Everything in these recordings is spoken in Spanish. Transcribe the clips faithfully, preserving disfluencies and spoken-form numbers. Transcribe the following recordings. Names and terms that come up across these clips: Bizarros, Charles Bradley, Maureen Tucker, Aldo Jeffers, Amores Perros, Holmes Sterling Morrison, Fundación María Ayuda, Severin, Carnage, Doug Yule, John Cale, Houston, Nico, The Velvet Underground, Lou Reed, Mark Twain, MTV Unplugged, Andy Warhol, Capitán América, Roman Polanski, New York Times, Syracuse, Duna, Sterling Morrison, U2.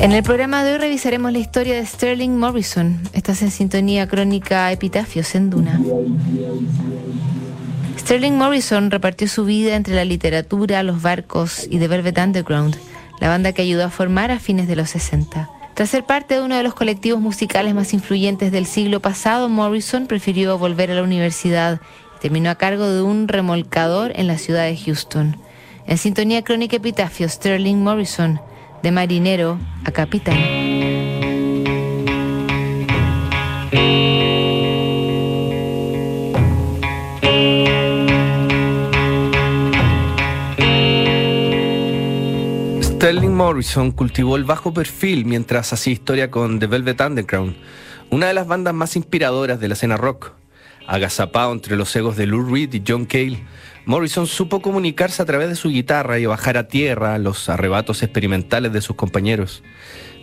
En el programa de hoy revisaremos la historia de Sterling Morrison. Estás en sintonía crónica Epitafios en Duna. Sterling Morrison repartió su vida entre la literatura, los barcos y The Velvet Underground, la banda que ayudó a formar a fines de los sesenta. Tras ser parte de uno de los colectivos musicales más influyentes del siglo pasado, Morrison prefirió volver a la universidad y terminó a cargo de un remolcador en la ciudad de Houston. En sintonía crónica Epitafios, Sterling Morrison, de marinero a capitán. Sterling Morrison cultivó el bajo perfil mientras hacía historia con The Velvet Underground, una de las bandas más inspiradoras de la escena rock. Agazapado entre los egos de Lou Reed y John Cale, Morrison supo comunicarse a través de su guitarra y bajar a tierra los arrebatos experimentales de sus compañeros.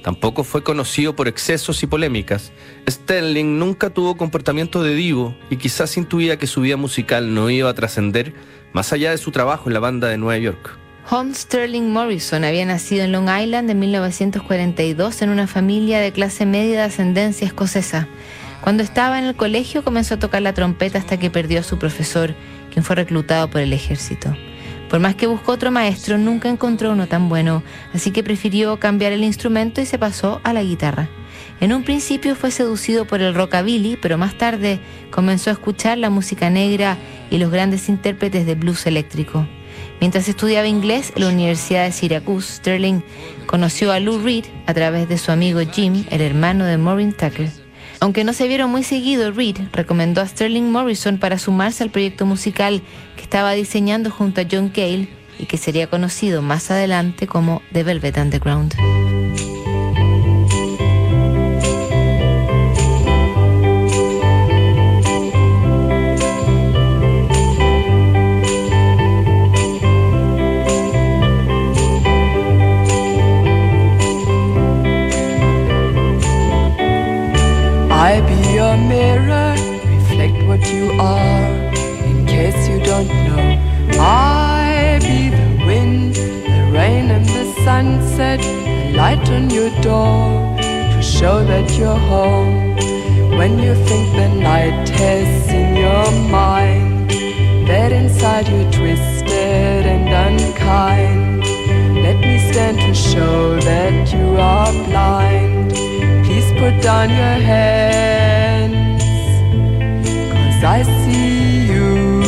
Tampoco fue conocido por excesos y polémicas. Sterling nunca tuvo comportamiento de divo y quizás intuía que su vida musical no iba a trascender más allá de su trabajo en la banda de Nueva York. Holmes Sterling Morrison había nacido en Long Island en mil novecientos cuarenta y dos en una familia de clase media de ascendencia escocesa. Cuando estaba en el colegio comenzó a tocar la trompeta hasta que perdió a su profesor, quien fue reclutado por el ejército. Por más que buscó otro maestro, nunca encontró uno tan bueno, así que prefirió cambiar el instrumento y se pasó a la guitarra. En un principio fue seducido por el rockabilly, pero más tarde comenzó a escuchar la música negra y los grandes intérpretes de blues eléctrico. Mientras estudiaba inglés en la Universidad de Syracuse, Sterling conoció a Lou Reed a través de su amigo Jim, el hermano de Maureen Tucker. Aunque no se vieron muy seguido, Reed recomendó a Sterling Morrison para sumarse al proyecto musical que estaba diseñando junto a John Cale y que sería conocido más adelante como The Velvet Underground. I be your mirror, reflect what you are, in case you don't know. I be the wind, the rain and the sunset, the light on your door, to show that you're home. When you think the night has in your mind, that inside you're twisted and unkind, let me stand to show that you are blind. Put down your hands, 'cause I see you.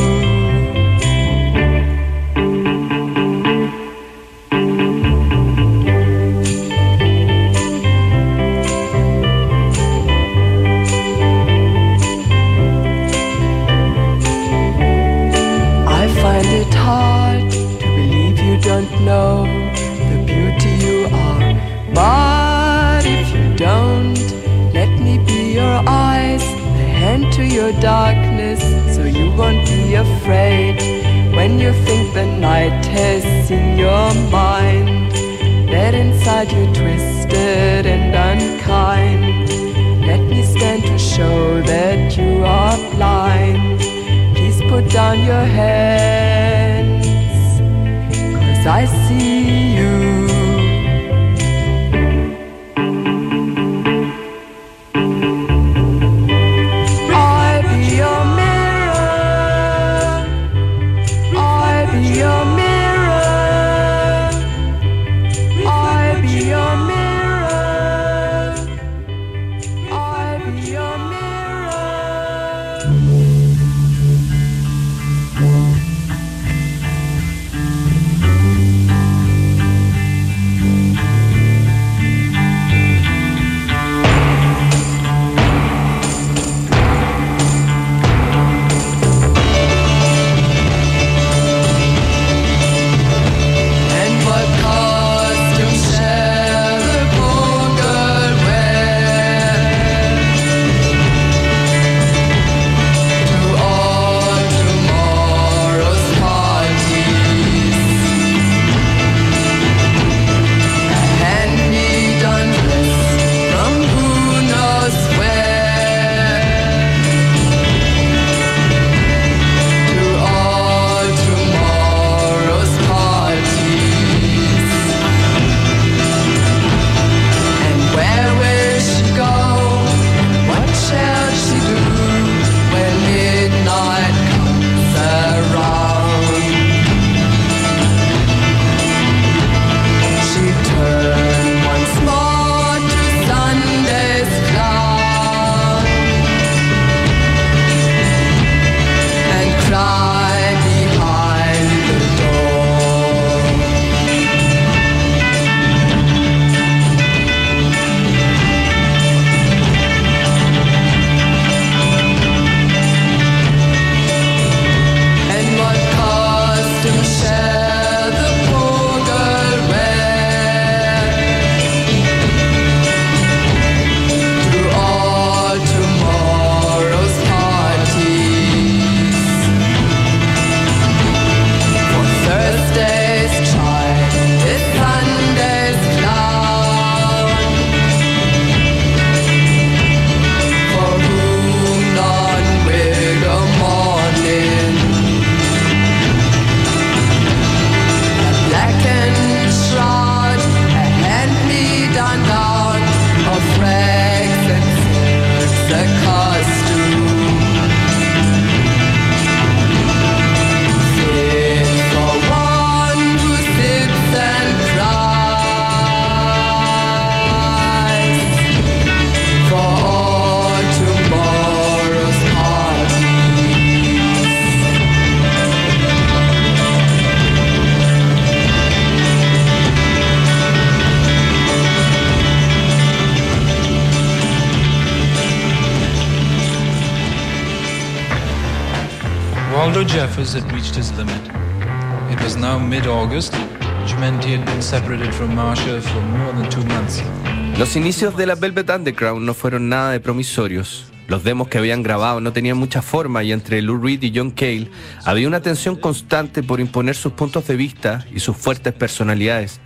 I find it hard to believe you don't know the beauty you are, but if you don't, your eyes, the hand to your darkness, so you won't be afraid. When you think the night has in your mind, that inside you're twisted and unkind, let me stand to show that you are blind. Please put down your hands, 'cause I see you. Aldo Jeffers had reached his limit. It was now mid-August, which meant he had been separated from Marsha for more than two months. Los inicios de la Velvet Underground no fueron nada de promisorios. Los demos que habían grabado no tenían mucha forma y entre Lou Reed y John Cale había una tensión constante por imponer sus puntos de vista y sus fuertes personalidades.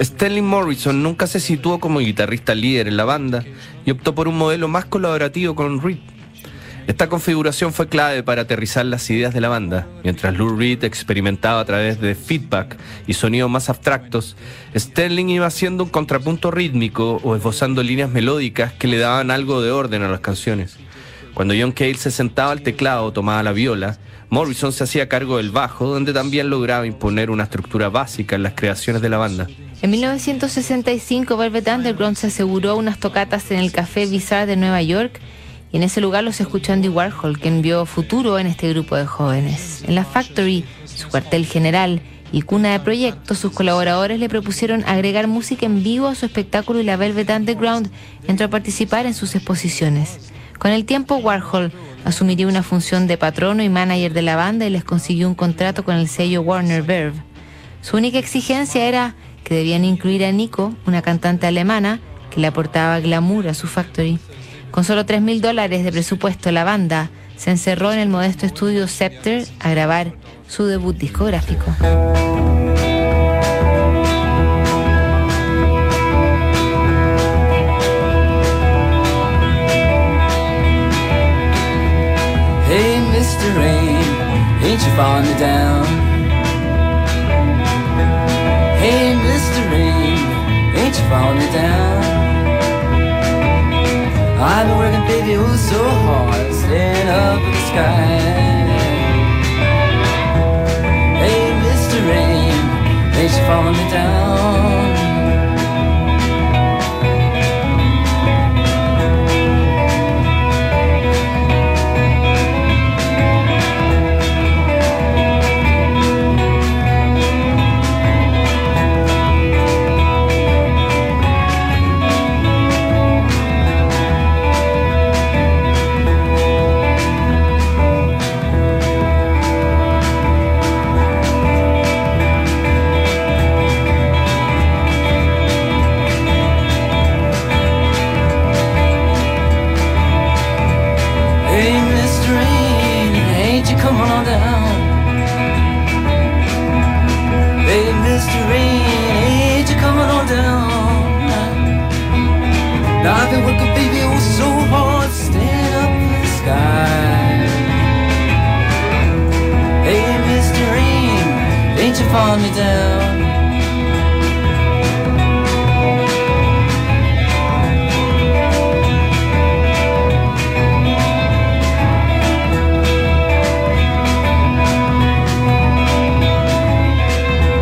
Sterling Morrison nunca se situó como guitarrista líder en la banda y optó por un modelo más colaborativo con Reed. Esta configuración fue clave para aterrizar las ideas de la banda. Mientras Lou Reed experimentaba a través de feedback y sonidos más abstractos, Sterling iba haciendo un contrapunto rítmico o esbozando líneas melódicas que le daban algo de orden a las canciones. Cuando John Cale se sentaba al teclado o tomaba la viola, Morrison se hacía cargo del bajo, donde también lograba imponer una estructura básica en las creaciones de la banda. En mil novecientos sesenta y cinco, Velvet Underground se aseguró unas tocatas en el Café Bizarro de Nueva York, y en ese lugar los escuchó Andy Warhol, quien vio futuro en este grupo de jóvenes. En la Factory, su cuartel general y cuna de proyectos, sus colaboradores le propusieron agregar música en vivo a su espectáculo y la Velvet Underground entró a participar en sus exposiciones. Con el tiempo, Warhol asumiría una función de patrono y manager de la banda y les consiguió un contrato con el sello Warner Verve. Su única exigencia era que debían incluir a Nico, una cantante alemana que le aportaba glamour a su Factory. Con solo tres mil dólares de presupuesto, la banda se encerró en el modesto estudio Scepter a grabar su debut discográfico. Hey, mister Rain, ain't you falling down? Hey, mister Rain, ain't you falling down? I've been working, baby, oh, so hard, staying up in the sky. Hey, mister Rain, ain't you falling me down? I've been working, baby, oh, so hard, staying up in the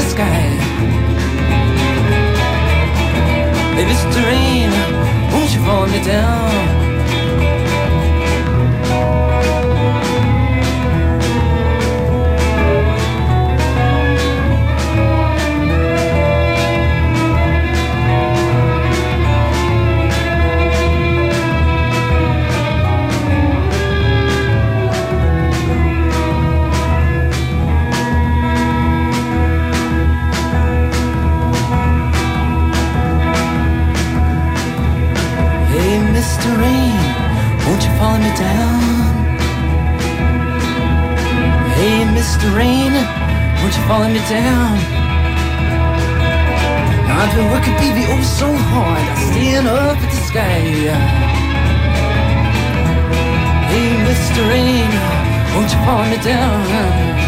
sky. Hey, mister Rain, ain't you falling me down? Down. down. Hey, Mister Rain, won't you follow me down? I've been working, baby, oh so hard, I'm staring up at the sky. Hey, Mister Rain, won't you follow me down?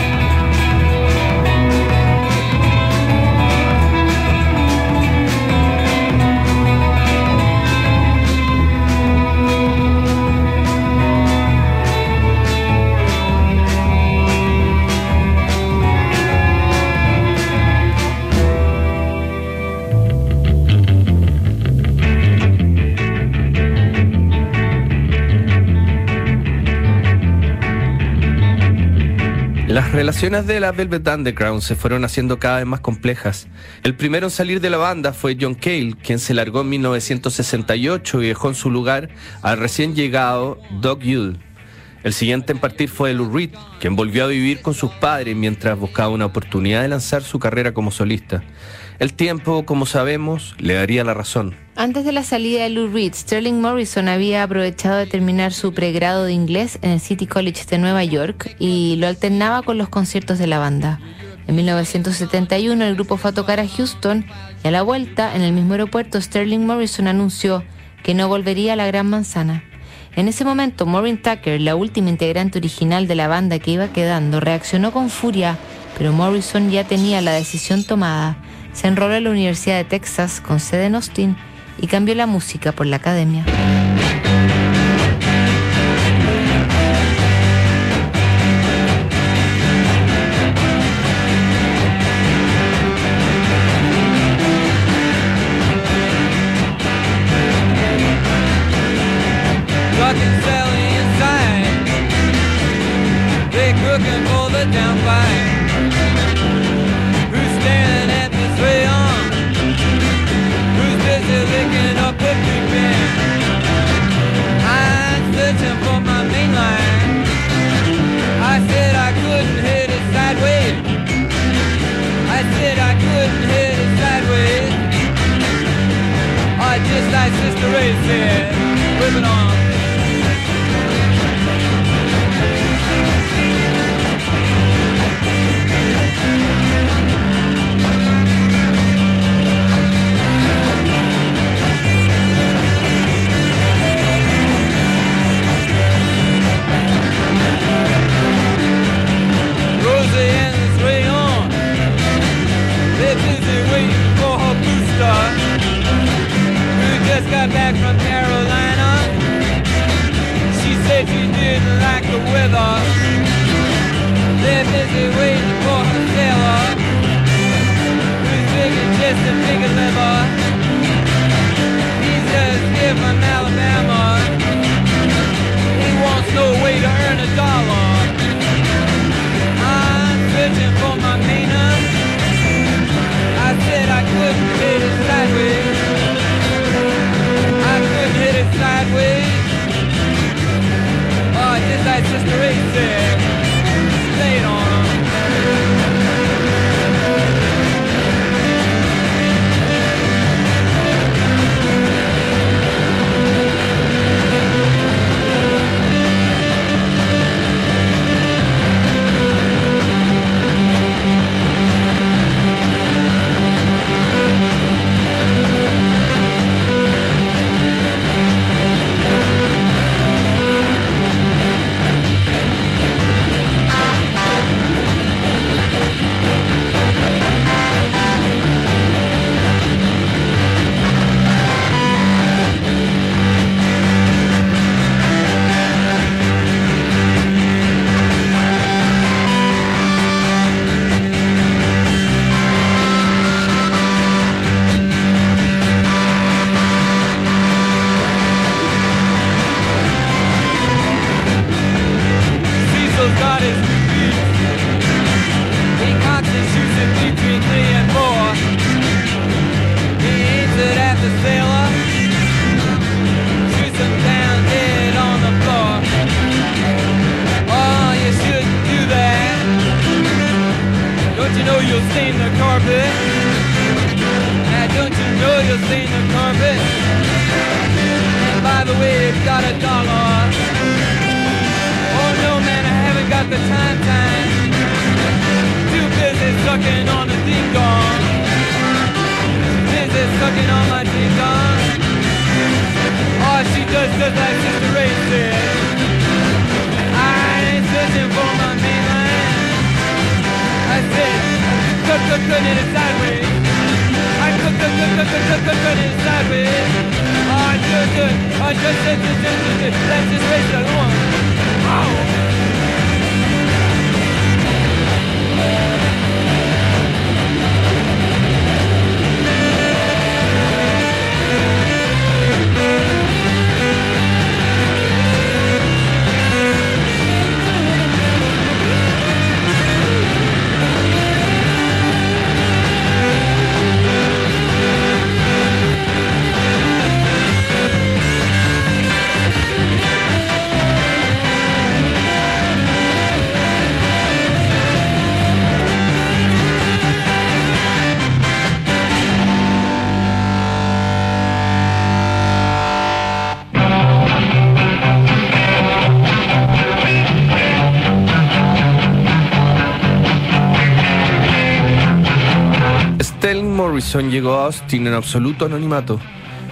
Las relaciones de la Velvet Underground se fueron haciendo cada vez más complejas. El primero en salir de la banda fue John Cale, quien se largó en mil novecientos sesenta y ocho y dejó en su lugar al recién llegado Doug Yule. El siguiente en partir fue Lou Reed, quien volvió a vivir con sus padres mientras buscaba una oportunidad de lanzar su carrera como solista. El tiempo, como sabemos, le daría la razón. Antes de la salida de Lou Reed, Sterling Morrison había aprovechado de terminar su pregrado de inglés en el City College de Nueva York y lo alternaba con los conciertos de la banda. En mil novecientos setenta y uno el grupo fue a tocar a Houston y a la vuelta, en el mismo aeropuerto, Sterling Morrison anunció que no volvería a la Gran Manzana. En ese momento, Maureen Tucker, la última integrante original de la banda que iba quedando, reaccionó con furia, pero Morrison ya tenía la decisión tomada. Se enroló en la Universidad de Texas, con sede en Austin, y cambió la música por la academia. By the way, it's got a dollar. at the time time. Too busy sucking on a ding dong. Busy sucking on my ding dong. All she does does like Sister Ray said. I ain't searching for my mainline. I said, cut, cut, cut it sideways. I cut, cut, cut, cut, cut, cut, cut it sideways. Oh, I just did, I just did, just did, just did. That's just race alone. Oh! Sterling Morrison llegó a Austin en absoluto anonimato.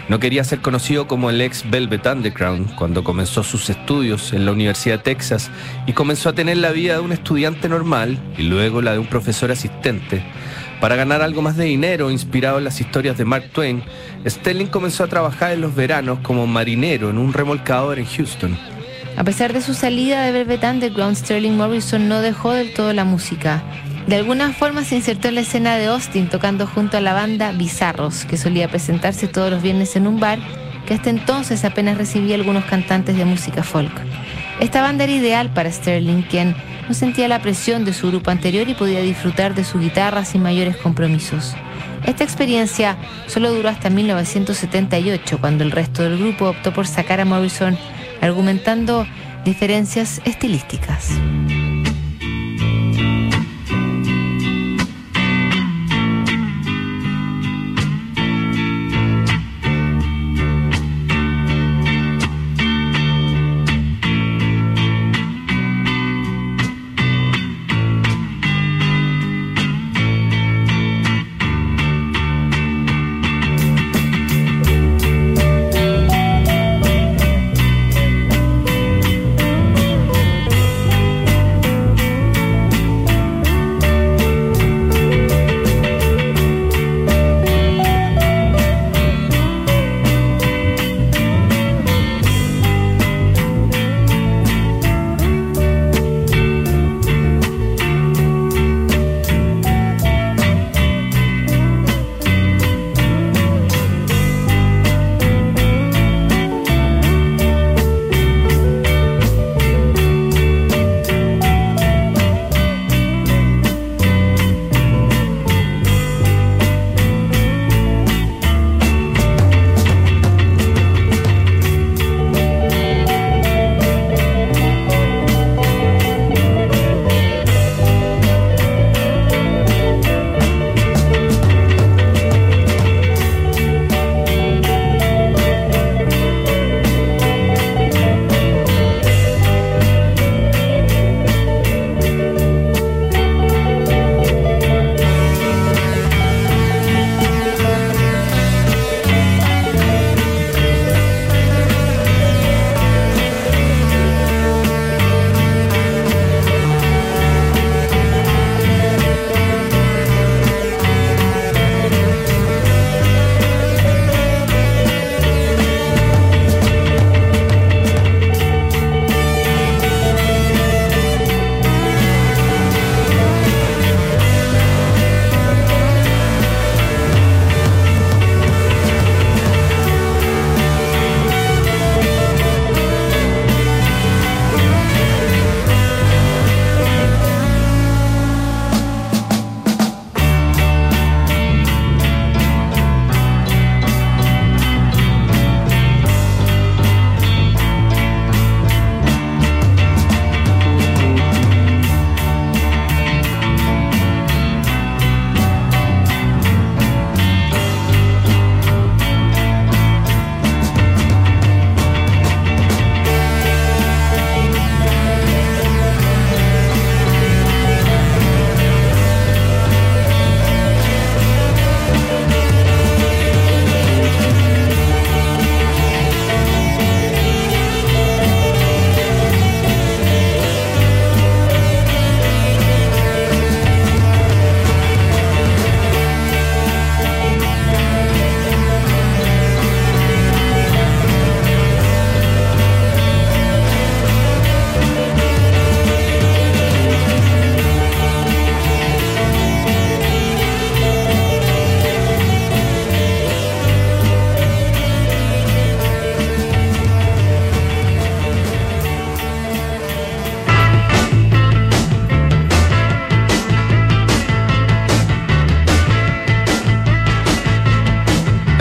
No quería ser conocido como el ex Velvet Underground cuando comenzó sus estudios en la Universidad de Texas y comenzó a tener la vida de un estudiante normal y luego la de un profesor asistente. Para ganar algo más de dinero, inspirado en las historias de Mark Twain, Sterling comenzó a trabajar en los veranos como marinero en un remolcador en Houston. A pesar de su salida de Velvet Underground, Sterling Morrison no dejó del todo la música. De alguna forma se insertó en la escena de Austin tocando junto a la banda Bizarros, que solía presentarse todos los viernes en un bar que hasta entonces apenas recibía algunos cantantes de música folk. Esta banda era ideal para Sterling, quien no sentía la presión de su grupo anterior y podía disfrutar de su guitarra sin mayores compromisos. Esta experiencia solo duró hasta mil novecientos setenta y ocho, cuando el resto del grupo optó por sacar a Morrison, argumentando diferencias estilísticas.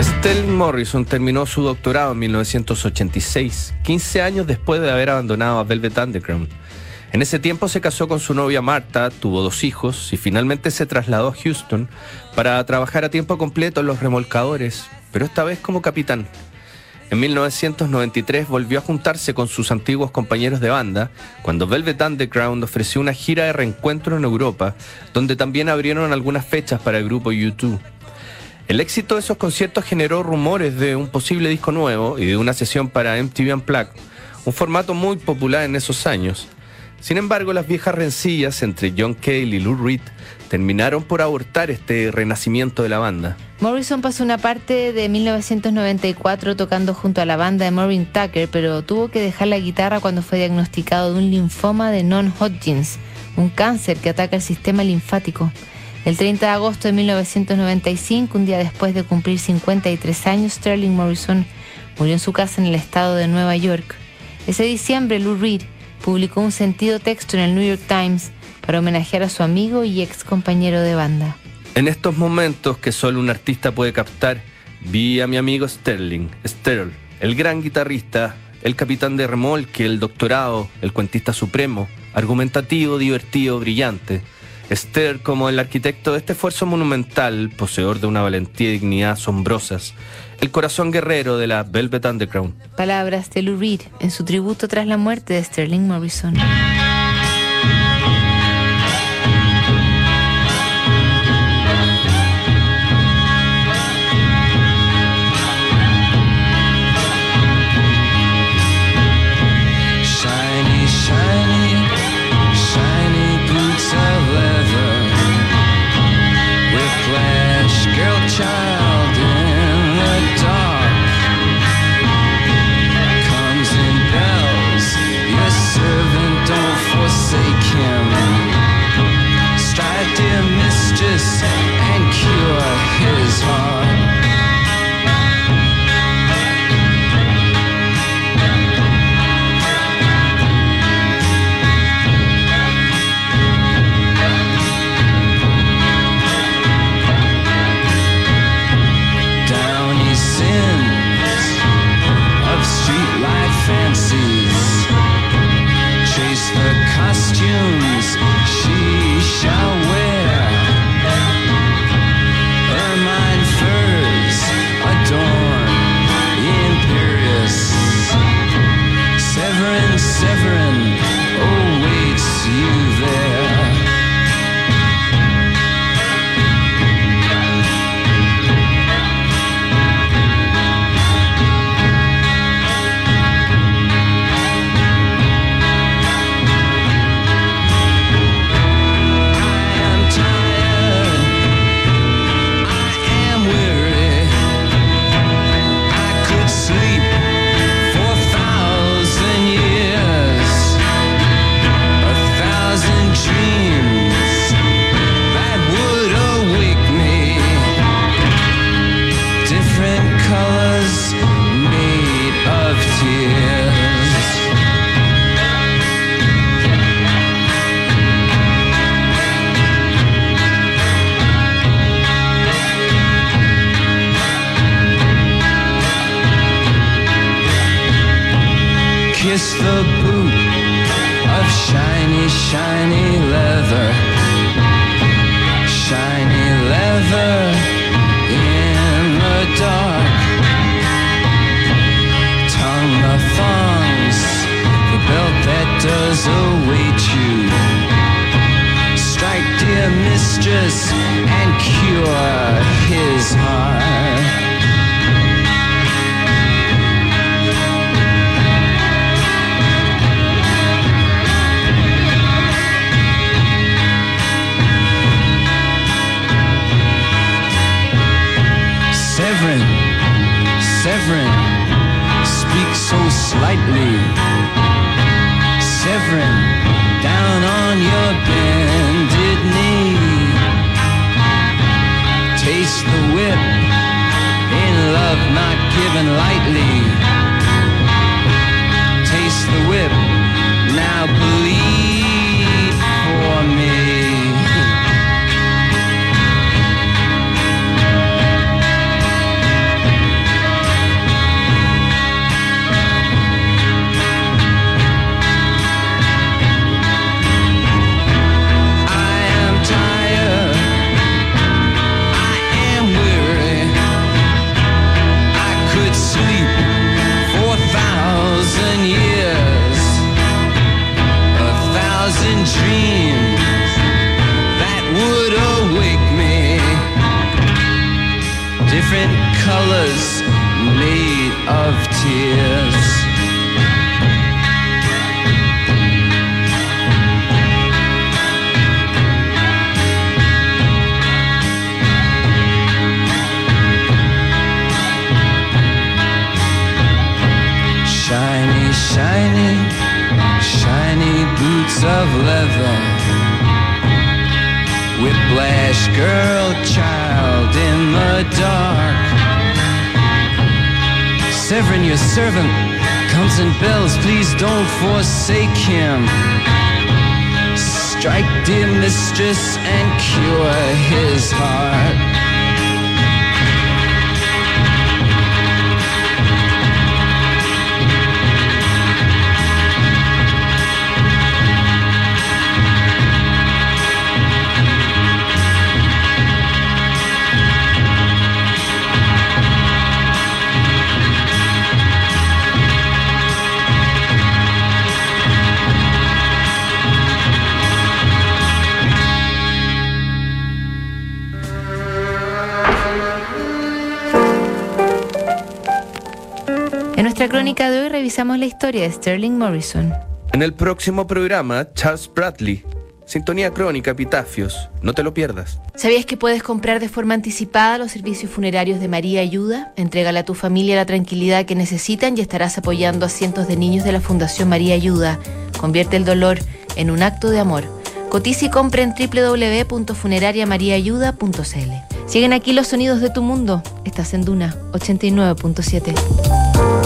Sterling Morrison terminó su doctorado en mil novecientos ochenta y seis, quince años después de haber abandonado a Velvet Underground. En ese tiempo se casó con su novia Marta, tuvo dos hijos y finalmente se trasladó a Houston para trabajar a tiempo completo en los remolcadores, pero esta vez como capitán. En mil novecientos noventa y tres volvió a juntarse con sus antiguos compañeros de banda cuando Velvet Underground ofreció una gira de reencuentro en Europa, donde también abrieron algunas fechas para el grupo U dos. El éxito de esos conciertos generó rumores de un posible disco nuevo y de una sesión para M T V Unplugged, un formato muy popular en esos años. Sin embargo, las viejas rencillas entre John Cale y Lou Reed terminaron por abortar este renacimiento de la banda. Morrison pasó una parte de mil novecientos noventa y cuatro tocando junto a la banda de Maureen Tucker, pero tuvo que dejar la guitarra cuando fue diagnosticado de un linfoma de non-Hodgkin, un cáncer que ataca el sistema linfático. El treinta de agosto de mil novecientos noventa y cinco, un día después de cumplir cincuenta y tres años, Sterling Morrison murió en su casa en el estado de Nueva York. Ese diciembre, Lou Reed publicó un sentido texto en el New York Times para homenajear a su amigo y ex compañero de banda. En estos momentos que solo un artista puede captar, vi a mi amigo Sterling, Sterl, el gran guitarrista, el capitán de remolque, el doctorado, el cuentista supremo, argumentativo, divertido, brillante. Sterl, como el arquitecto de este esfuerzo monumental, poseedor de una valentía y dignidad asombrosas, el corazón guerrero de la Velvet Underground. Palabras de Lou Reed en su tributo tras la muerte de Sterling Morrison. Kiss the boot of shiny, shiny leather, shiny leather in the dark. Tongue the thongs, the belt that does await you. Strike, dear mistress, and cure his heart. Severin, Severin, speak so slightly. Severin, down on your bended knee. Taste the whip, in love not given lightly. Taste the whip, now bleed for me. different colors made of tears. Shiny, shiny, shiny boots of leather. Whiplash girl, child in the dark. Severin, your servant, comes and bells. Please don't forsake him. Strike, dear mistress, and cure his heart. En nuestra crónica de hoy revisamos la historia de Sterling Morrison. En el próximo programa, Charles Bradley. Sintonía Crónica, Epitafios. No te lo pierdas. ¿Sabías que puedes comprar de forma anticipada los servicios funerarios de María Ayuda? Entrégale a tu familia la tranquilidad que necesitan y estarás apoyando a cientos de niños de la Fundación María Ayuda. Convierte el dolor en un acto de amor. Cotiza y compra en doble u doble u doble u punto funeraria maría ayuda punto c l. Siguen aquí los sonidos de tu mundo. Estás en Duna ochenta y nueve punto siete.